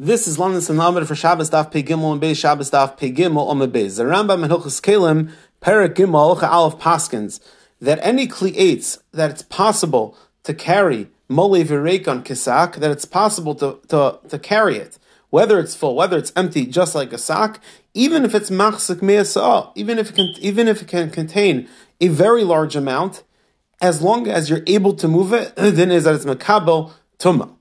This is London Sanhamed for Shabbos daaf pe gimel ombei, Shabbos daaf pe gimel ombei. The Rambam in Hilchos Kelim, perak gimel chalav paskins, that any kli that it's possible to carry mole vireik on kisak, that it's possible to carry it, whether it's full, whether it's empty, just like a sack, even if it's machzik meisa, even if it can contain a very large amount, as long as you're able to move it, then is that it's mekabel tumah.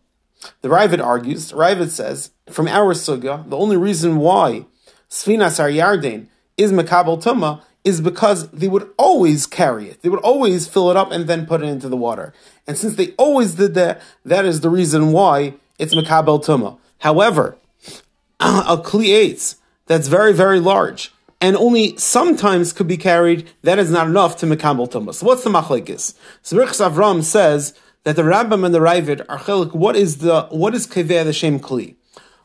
The Raavad argues, Raavad says, from our sugya, the only reason why Sfina shel Yarden is mekabel tumah is because they would always carry it. They would always fill it up and then put it into the water. And since they always did that, that is the reason why it's mekabel tumah. However, a kli that's very, very large and only sometimes could be carried, that is not enough to mekabel tumah. So what's the machlokes? S'vara Avraham says that the Rambam and the Raavad are chelik. What is kevea the shem kli?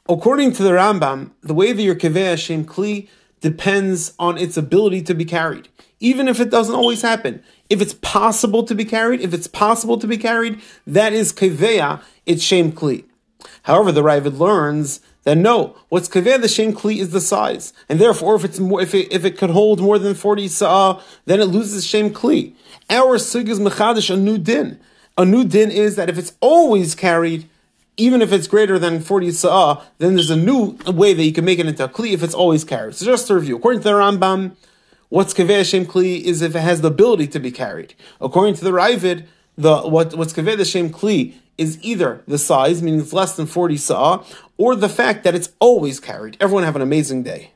According to the Rambam, the way that your kevea shem kli depends on its ability to be carried, even if it doesn't always happen. If it's possible to be carried, that is kevea. It's shem kli. However, the Raavad learns that no, what's kevea the shem kli is the size, and therefore, if it could hold more than 40 Sa'a, then it loses shem kli. Our sugya is mechadash a new din. A new din is that if it's always carried, even if it's greater than 40 Sa'a, then there's a new way that you can make it into a kli if it's always carried. So just to review, according to the Rambam, what's kevea shem kli is if it has the ability to be carried. According to the Raavad, what's kevea the shem kli is either the size, meaning it's less than 40 Sa'a, or the fact that it's always carried. Everyone have an amazing day.